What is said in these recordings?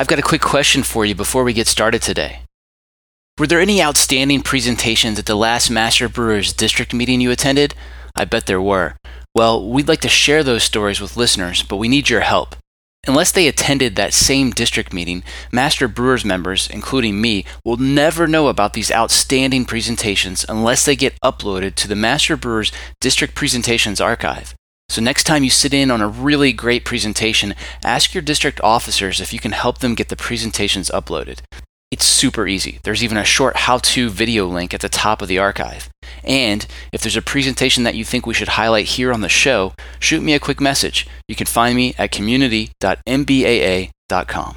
I've got a quick question for you before we get started today. Were there any outstanding presentations at the last Master Brewers District meeting you attended? I bet there were. Well, we'd like to share those stories with listeners, but we need your help. Unless they attended that same district meeting, Master Brewers members, including me, will never know about these outstanding presentations unless they get uploaded to the Master Brewers District Presentations Archive. So next time you sit in on a really great presentation, ask your district officers if you can help them get the presentations uploaded. It's super easy. There's even a short how-to video link at the top of the archive. And if there's a presentation that you think we should highlight here on the show, shoot me a quick message. You can find me at community.mbaa.com.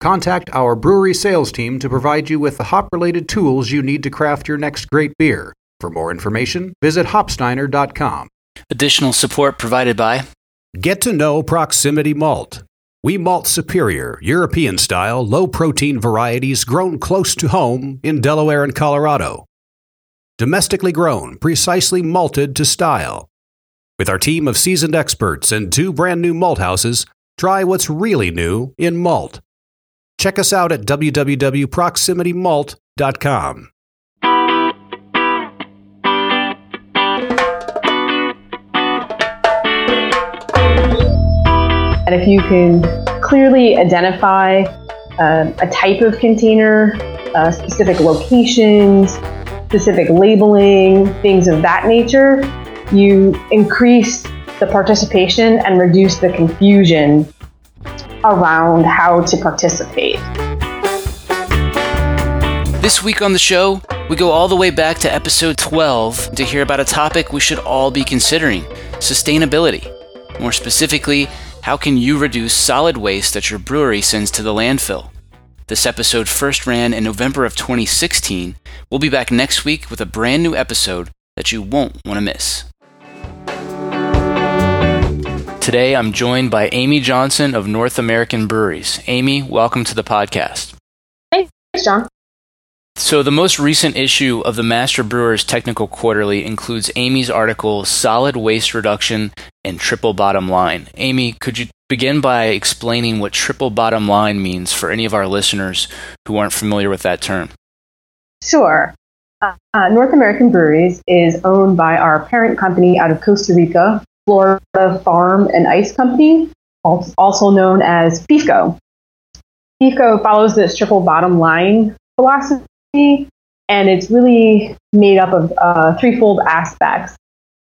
Contact our brewery sales team to provide you with the hop-related tools you need to craft your next great beer. For more information, visit Hopsteiner.com. Additional support provided by Get to know Proximity Malt. We malt superior, European-style, low-protein varieties grown close to home in Delaware and Colorado. Domestically grown, precisely malted to style. With our team of seasoned experts and two brand new malt houses, try what's really new in malt. Check us out at www.proximitymalt.com. And if you can clearly identify a type of container, specific locations, specific labeling, things of that nature, you increase the participation and reduce the confusion around how to participate. This week on the show, we go all the way back to episode 12 to hear about a topic we should all be considering, sustainability. More specifically, how can you reduce solid waste that your brewery sends to the landfill? This episode first ran in November of 2016. We'll be back next week with a brand new episode that you won't want to miss. Today, I'm joined by Amy Johnson of North American Breweries. Amy, welcome to the podcast. Hey, thanks, John. So the most recent issue of the Master Brewers Technical Quarterly includes Amy's article, Solid Waste Reduction and Triple Bottom Line. Amy, could you begin by explaining what triple bottom line means for any of our listeners who aren't familiar with that term? Sure. North American Breweries is owned by our parent company out of Costa Rica, Florida Farm and Ice Company, also known as FIFCO. FIFCO follows this triple bottom line philosophy, and it's really made up of threefold aspects.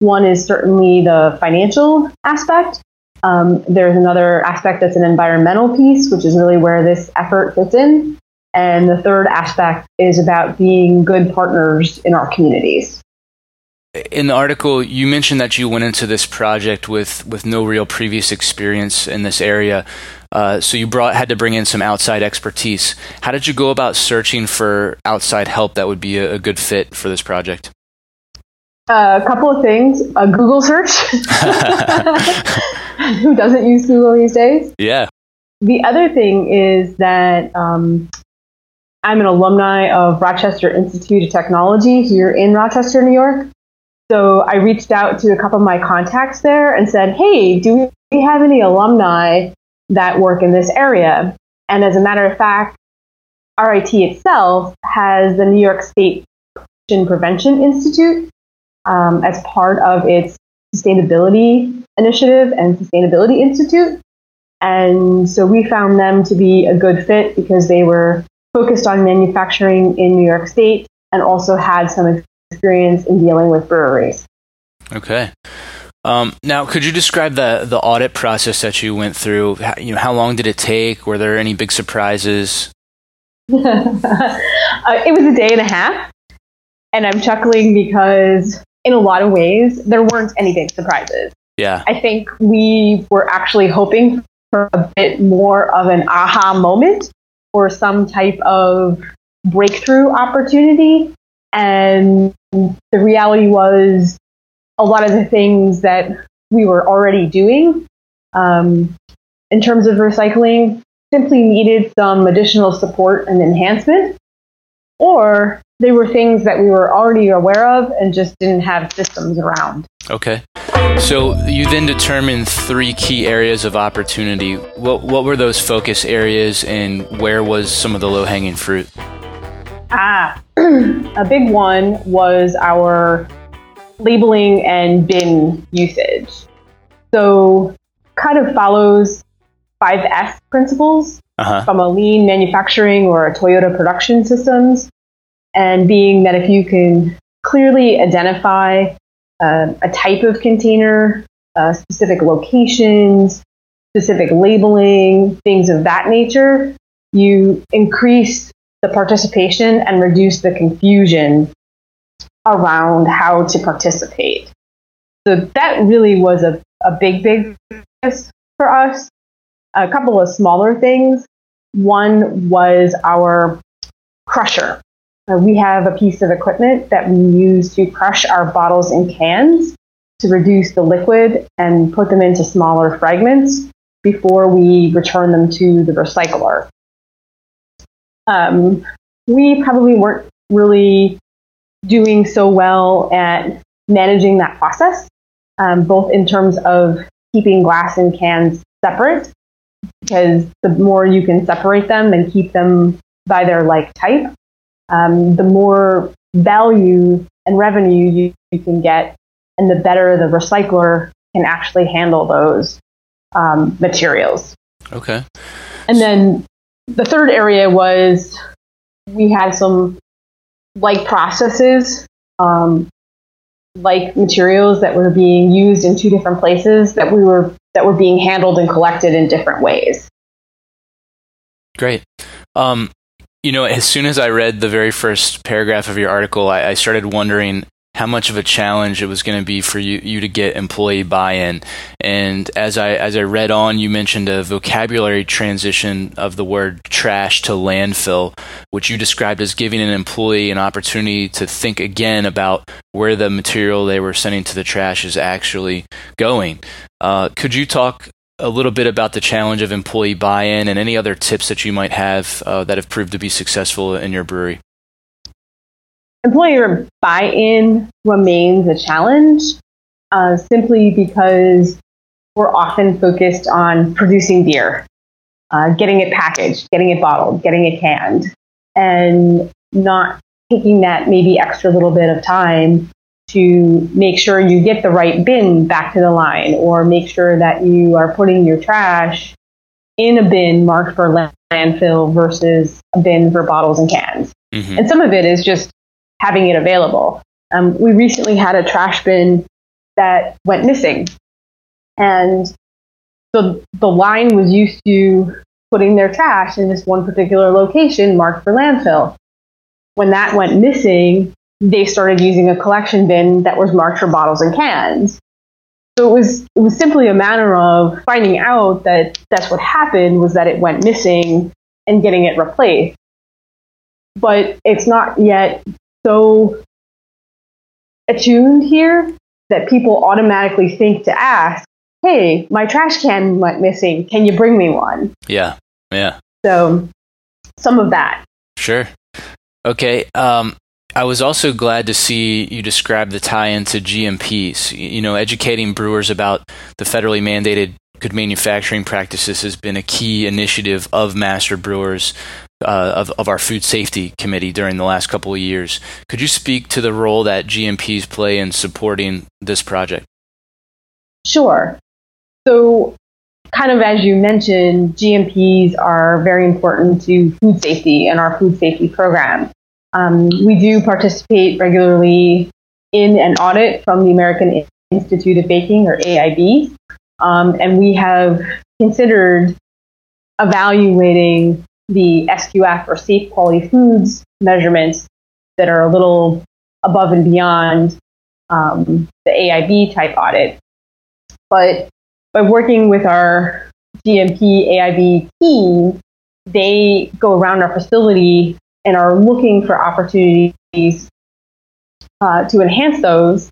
One is certainly the financial aspect. There's another aspect that's an environmental piece, which is really where this effort fits in. And the third aspect is about being good partners in our communities. In the article, you mentioned that you went into this project with no real previous experience in this area. So you had to bring in some outside expertise. How did you go about searching for outside help that would be a good fit for this project? A couple of things. A Google search. Who doesn't use Google these days? Yeah. The other thing is that I'm an alumni of Rochester Institute of Technology here in Rochester, New York. So I reached out to a couple of my contacts there and said, hey, do we have any alumni that work in this area? And as a matter of fact, RIT itself has the New York State Prevention Institute as part of its sustainability initiative and Sustainability Institute. And so we found them to be a good fit because they were focused on manufacturing in New York State and also had some experience in dealing with breweries. Okay. Now, could you describe the audit process that you went through? How long did it take? Were there any big surprises? It was a day and a half, and I'm chuckling because in a lot of ways, there weren't any big surprises. Yeah, I think we were actually hoping for a bit more of an aha moment or some type of breakthrough opportunity. And the reality was a lot of the things that we were already doing in terms of recycling simply needed some additional support and enhancement, or they were things that we were already aware of and just didn't have systems around. Okay. So you then determined three key areas of opportunity. What were those focus areas, and where was some of the low-hanging fruit? A big one was our labeling and bin usage. So kind of follows 5S principles from a lean manufacturing or a Toyota production systems, and being that if you can clearly identify a type of container, specific locations, specific labeling, things of that nature, you increase the participation and reduce the confusion around how to participate. So that really was a big focus for us. A couple of smaller things. One was our crusher. We have a piece of equipment that we use to crush our bottles and cans to reduce the liquid and put them into smaller fragments before we return them to the recycler. We probably weren't really doing so well at managing that process, both in terms of keeping glass and cans separate, because the more you can separate them and keep them by their like type, the more value and revenue you can get, and the better the recycler can actually handle those materials. Okay. And then the third area was we had some like processes, like materials that were being used in two different places that were being handled and collected in different ways. Great. As soon as I read the very first paragraph of your article, I started wondering how much of a challenge it was going to be for you to get employee buy-in. And as I read on, you mentioned a vocabulary transition of the word trash to landfill, which you described as giving an employee an opportunity to think again about where the material they were sending to the trash is actually going. Could you talk a little bit about the challenge of employee buy-in and any other tips that you might have that have proved to be successful in your brewery? Employer buy-in remains a challenge simply because we're often focused on producing beer, getting it packaged, getting it bottled, getting it canned, and not taking that maybe extra little bit of time to make sure you get the right bin back to the line, or make sure that you are putting your trash in a bin marked for landfill versus a bin for bottles and cans. Mm-hmm. And some of it is just having it available. We recently had a trash bin that went missing. And so the line was used to putting their trash in this one particular location marked for landfill. When that went missing, they started using a collection bin that was marked for bottles and cans. So it was simply a matter of finding out that that's what happened, was that it went missing, and getting it replaced. But it's not yet so attuned here that people automatically think to ask, hey, my trash can went missing, can you bring me one? Yeah. So some of that. Sure. Okay. I was also glad to see you describe the tie-in to GMPs. Educating brewers about the federally mandated good manufacturing practices has been a key initiative of Master Brewers, of our Food Safety Committee during the last couple of years. Could you speak to the role that GMPs play in supporting this project? Sure. So kind of as you mentioned, GMPs are very important to food safety and our food safety program. We do participate regularly in an audit from the American Institute of Baking, or AIB, and we have considered evaluating the SQF, or Safe Quality Foods, measurements that are a little above and beyond the AIB type audit. But by working with our GMP AIB team, they go around our facility and are looking for opportunities to enhance those.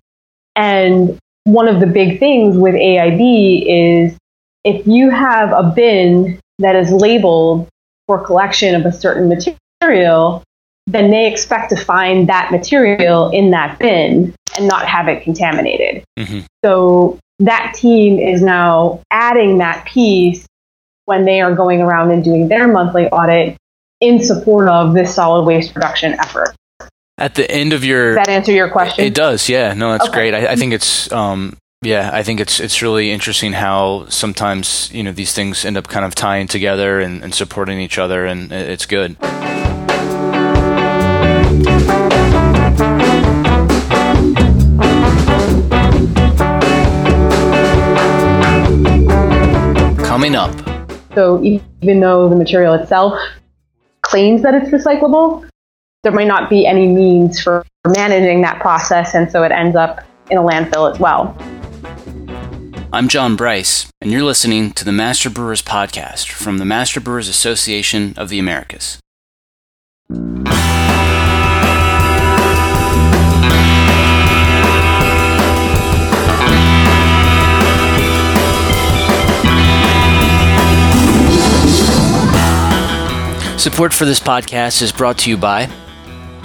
And one of the big things with AIB is if you have a bin that is labeled for collection of a certain material, then they expect to find that material in that bin and not have it contaminated. Mm-hmm. So that team is now adding that piece when they are going around and doing their monthly audit in support of this solid waste reduction effort. At the end of your... Does that answer your question? It does, yeah. No, that's okay. Great. I think it's... Yeah, I think it's really interesting how sometimes, you know, these things end up kind of tying together and supporting each other, and it's good. Coming up. So even though the material itself claims that it's recyclable, there might not be any means for managing that process, and so it ends up in a landfill as well. I'm John Bryce, and you're listening to the Master Brewers Podcast from the Master Brewers Association of the Americas. Support for this podcast is brought to you by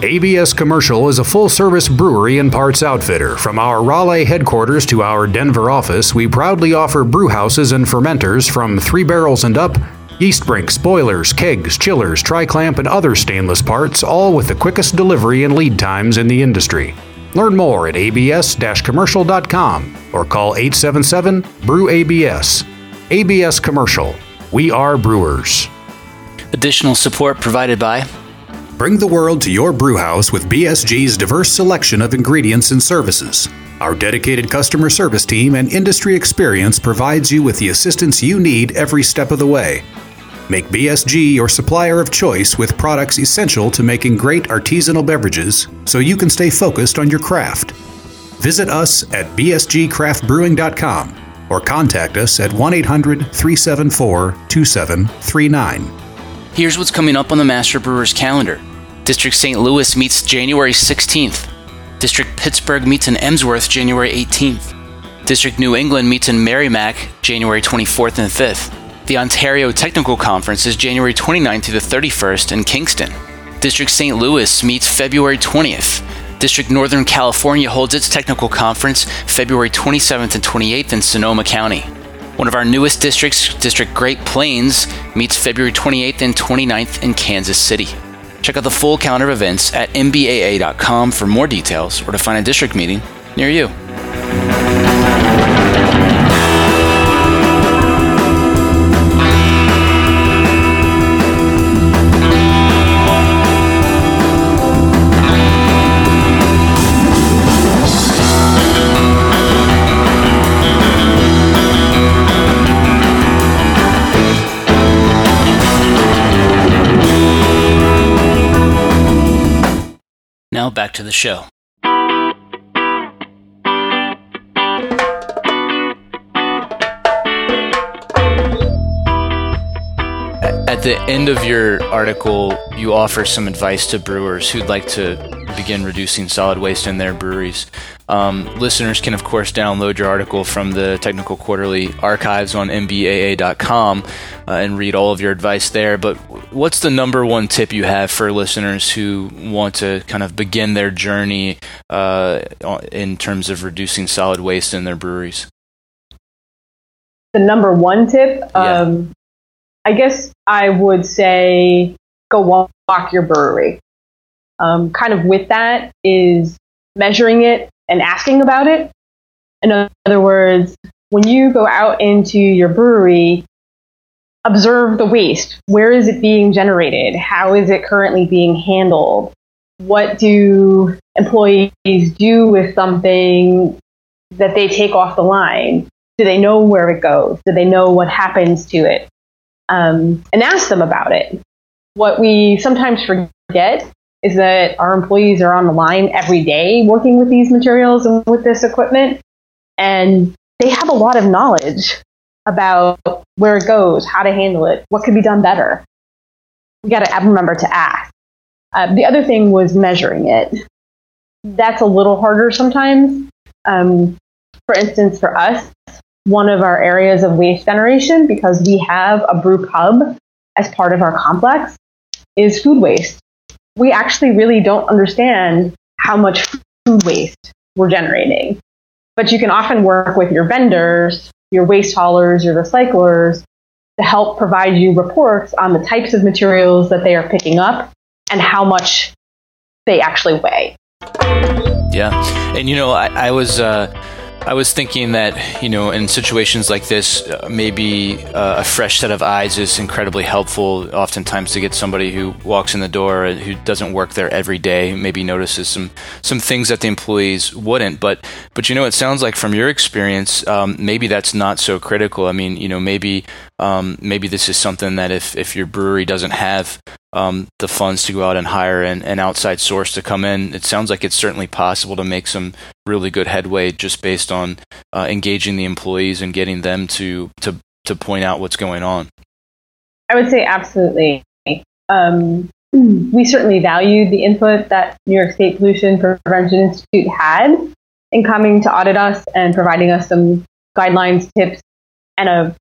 ABS Commercial is a full-service brewery and parts outfitter. From our Raleigh headquarters to our Denver office, we proudly offer brewhouses and fermenters from 3 barrels and up, yeast brinks, boilers, kegs, chillers, tri-clamp, and other stainless parts, all with the quickest delivery and lead times in the industry. Learn more at abs-commercial.com or call 877-BREW-ABS. ABS Commercial. We are brewers. Additional support provided by... Bring the world to your brewhouse with BSG's diverse selection of ingredients and services. Our dedicated customer service team and industry experience provides you with the assistance you need every step of the way. Make BSG your supplier of choice with products essential to making great artisanal beverages so you can stay focused on your craft. Visit us at bsgcraftbrewing.com or contact us at 1-800-374-2739. Here's what's coming up on the Master Brewers calendar. District St. Louis meets January 16th. District Pittsburgh meets in Emsworth January 18th. District New England meets in Merrimack January 24th and 5th. The Ontario Technical Conference is January 29th through the 31st in Kingston. District St. Louis meets February 20th. District Northern California holds its Technical Conference February 27th and 28th in Sonoma County. One of our newest districts, District Great Plains, meets February 28th and 29th in Kansas City. Check out the full calendar of events at mbaa.com for more details or to find a district meeting near you. Now back to the show. At the end of your article, you offer some advice to brewers who'd like to begin reducing solid waste in their breweries. Listeners can, of course, download your article from the Technical Quarterly archives on mbaa.com and read all of your advice there. But what's the number one tip you have for listeners who want to kind of begin their journey in terms of reducing solid waste in their breweries? The number one tip? Yeah. I guess I would say go walk your brewery. Kind of with that is measuring it and asking about it. In other words, when you go out into your brewery, observe the waste. Where is it being generated? How is it currently being handled? What do employees do with something that they take off the line? Do they know where it goes? Do they know what happens to it? And ask them about it. What we sometimes forget is that our employees are on the line every day working with these materials and with this equipment, and they have a lot of knowledge about where it goes, how to handle it, what could be done better. We got to remember to ask. The other thing was measuring it. That's a little harder sometimes. For instance, for us, one of our areas of waste generation, because we have a brew pub as part of our complex, is food waste. We actually really don't understand how much food waste we're generating. But you can often work with your vendors, your waste haulers, your recyclers, to help provide you reports on the types of materials that they are picking up and how much they actually weigh. Yeah. And, you know, I was thinking that, you know, in situations like this, maybe a fresh set of eyes is incredibly helpful oftentimes to get somebody who walks in the door who doesn't work there every day, maybe notices some things that the employees wouldn't. But you know, it sounds like from your experience, maybe that's not so critical. I mean, you know, maybe this is something that if your brewery doesn't have the funds to go out and hire an outside source to come in, it sounds like it's certainly possible to make some really good headway just based on engaging the employees and getting them to point out what's going on. I would say absolutely. We certainly valued the input that New York State Pollution Prevention Institute had in coming to audit us and providing us some guidelines, tips, and a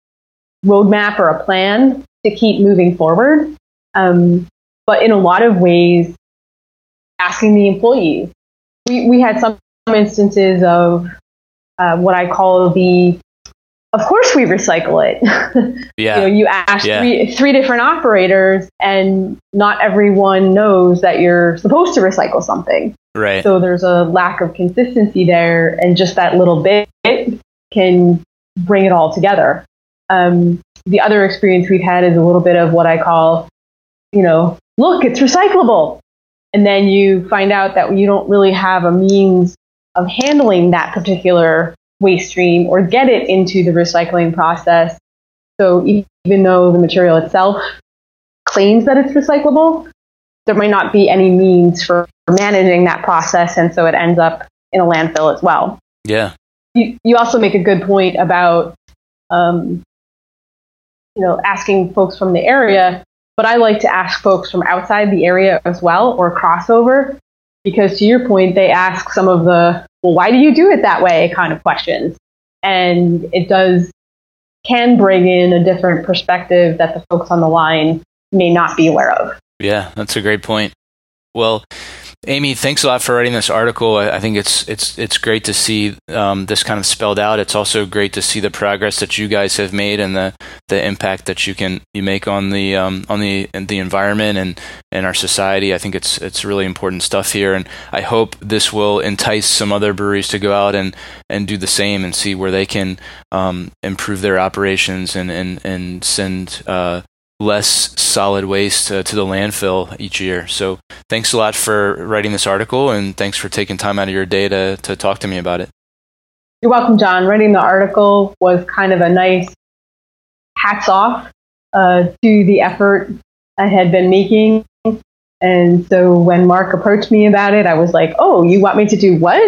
roadmap or a plan to keep moving forward. But in a lot of ways, asking the employees. We had some instances of what I call the, of course we recycle it. Yeah. You know, you ask three different operators, and not everyone knows that you're supposed to recycle something. Right. So there's a lack of consistency there, and just that little bit can bring it all together. The other experience we've had is a little bit of what I call, you know, look, it's recyclable. And then you find out that you don't really have a means of handling that particular waste stream or get it into the recycling process. So even though the material itself claims that it's recyclable, there might not be any means for managing that process. And so it ends up in a landfill as well. Yeah. You also make a good point about, you know, asking folks from the area. But I like to ask folks from outside the area as well, or crossover, because to your point, they ask some of the, well, why do you do it that way kind of questions. And it can bring in a different perspective that the folks on the line may not be aware of. Yeah, that's a great point. Well, Amy, thanks a lot for writing this article. I think it's great to see this kind of spelled out. It's also great to see the progress that you guys have made and the impact that you make on the environment and our society. I think it's really important stuff here, and I hope this will entice some other breweries to go out and do the same and see where they can improve their operations and send less solid waste to the landfill each year. So thanks a lot for writing this article, and thanks for taking time out of your day to talk to me about it. You're welcome, John. Writing the article was kind of a nice hats off to the effort I had been making. And so when Mark approached me about it, I was like, oh, you want me to do what?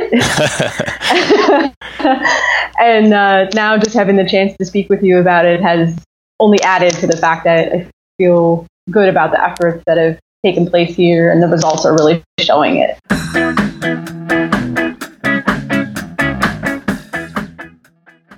And now just having the chance to speak with you about it has only added to the fact that I feel good about the efforts that have taken place here, and the results are really showing it.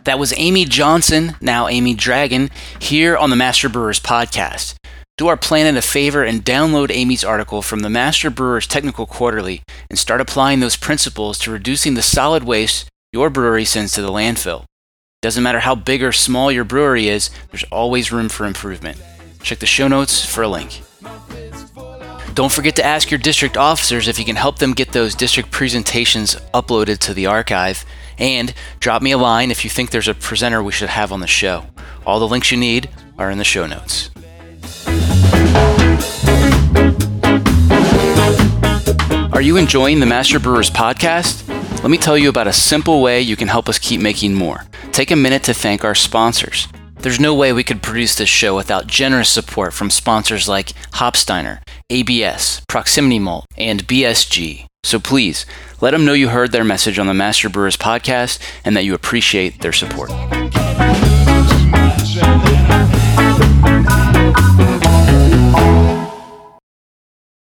That was Amy Johnson, now Amy Dragon, here on the Master Brewers Podcast. Do our planet a favor and download Amy's article from the Master Brewers Technical Quarterly and start applying those principles to reducing the solid waste your brewery sends to the landfill. Doesn't matter how big or small your brewery is, there's always room for improvement. Check the show notes for a link. Don't forget to ask your district officers if you can help them get those district presentations uploaded to the archive. And drop me a line if you think there's a presenter we should have on the show. All the links you need are in the show notes. Are you enjoying the Master Brewers Podcast? Let me tell you about a simple way you can help us keep making more. Take a minute to thank our sponsors. There's no way we could produce this show without generous support from sponsors like Hopsteiner, ABS, Proximity Malt, and BSG. So please, let them know you heard their message on the Master Brewers podcast and that you appreciate their support.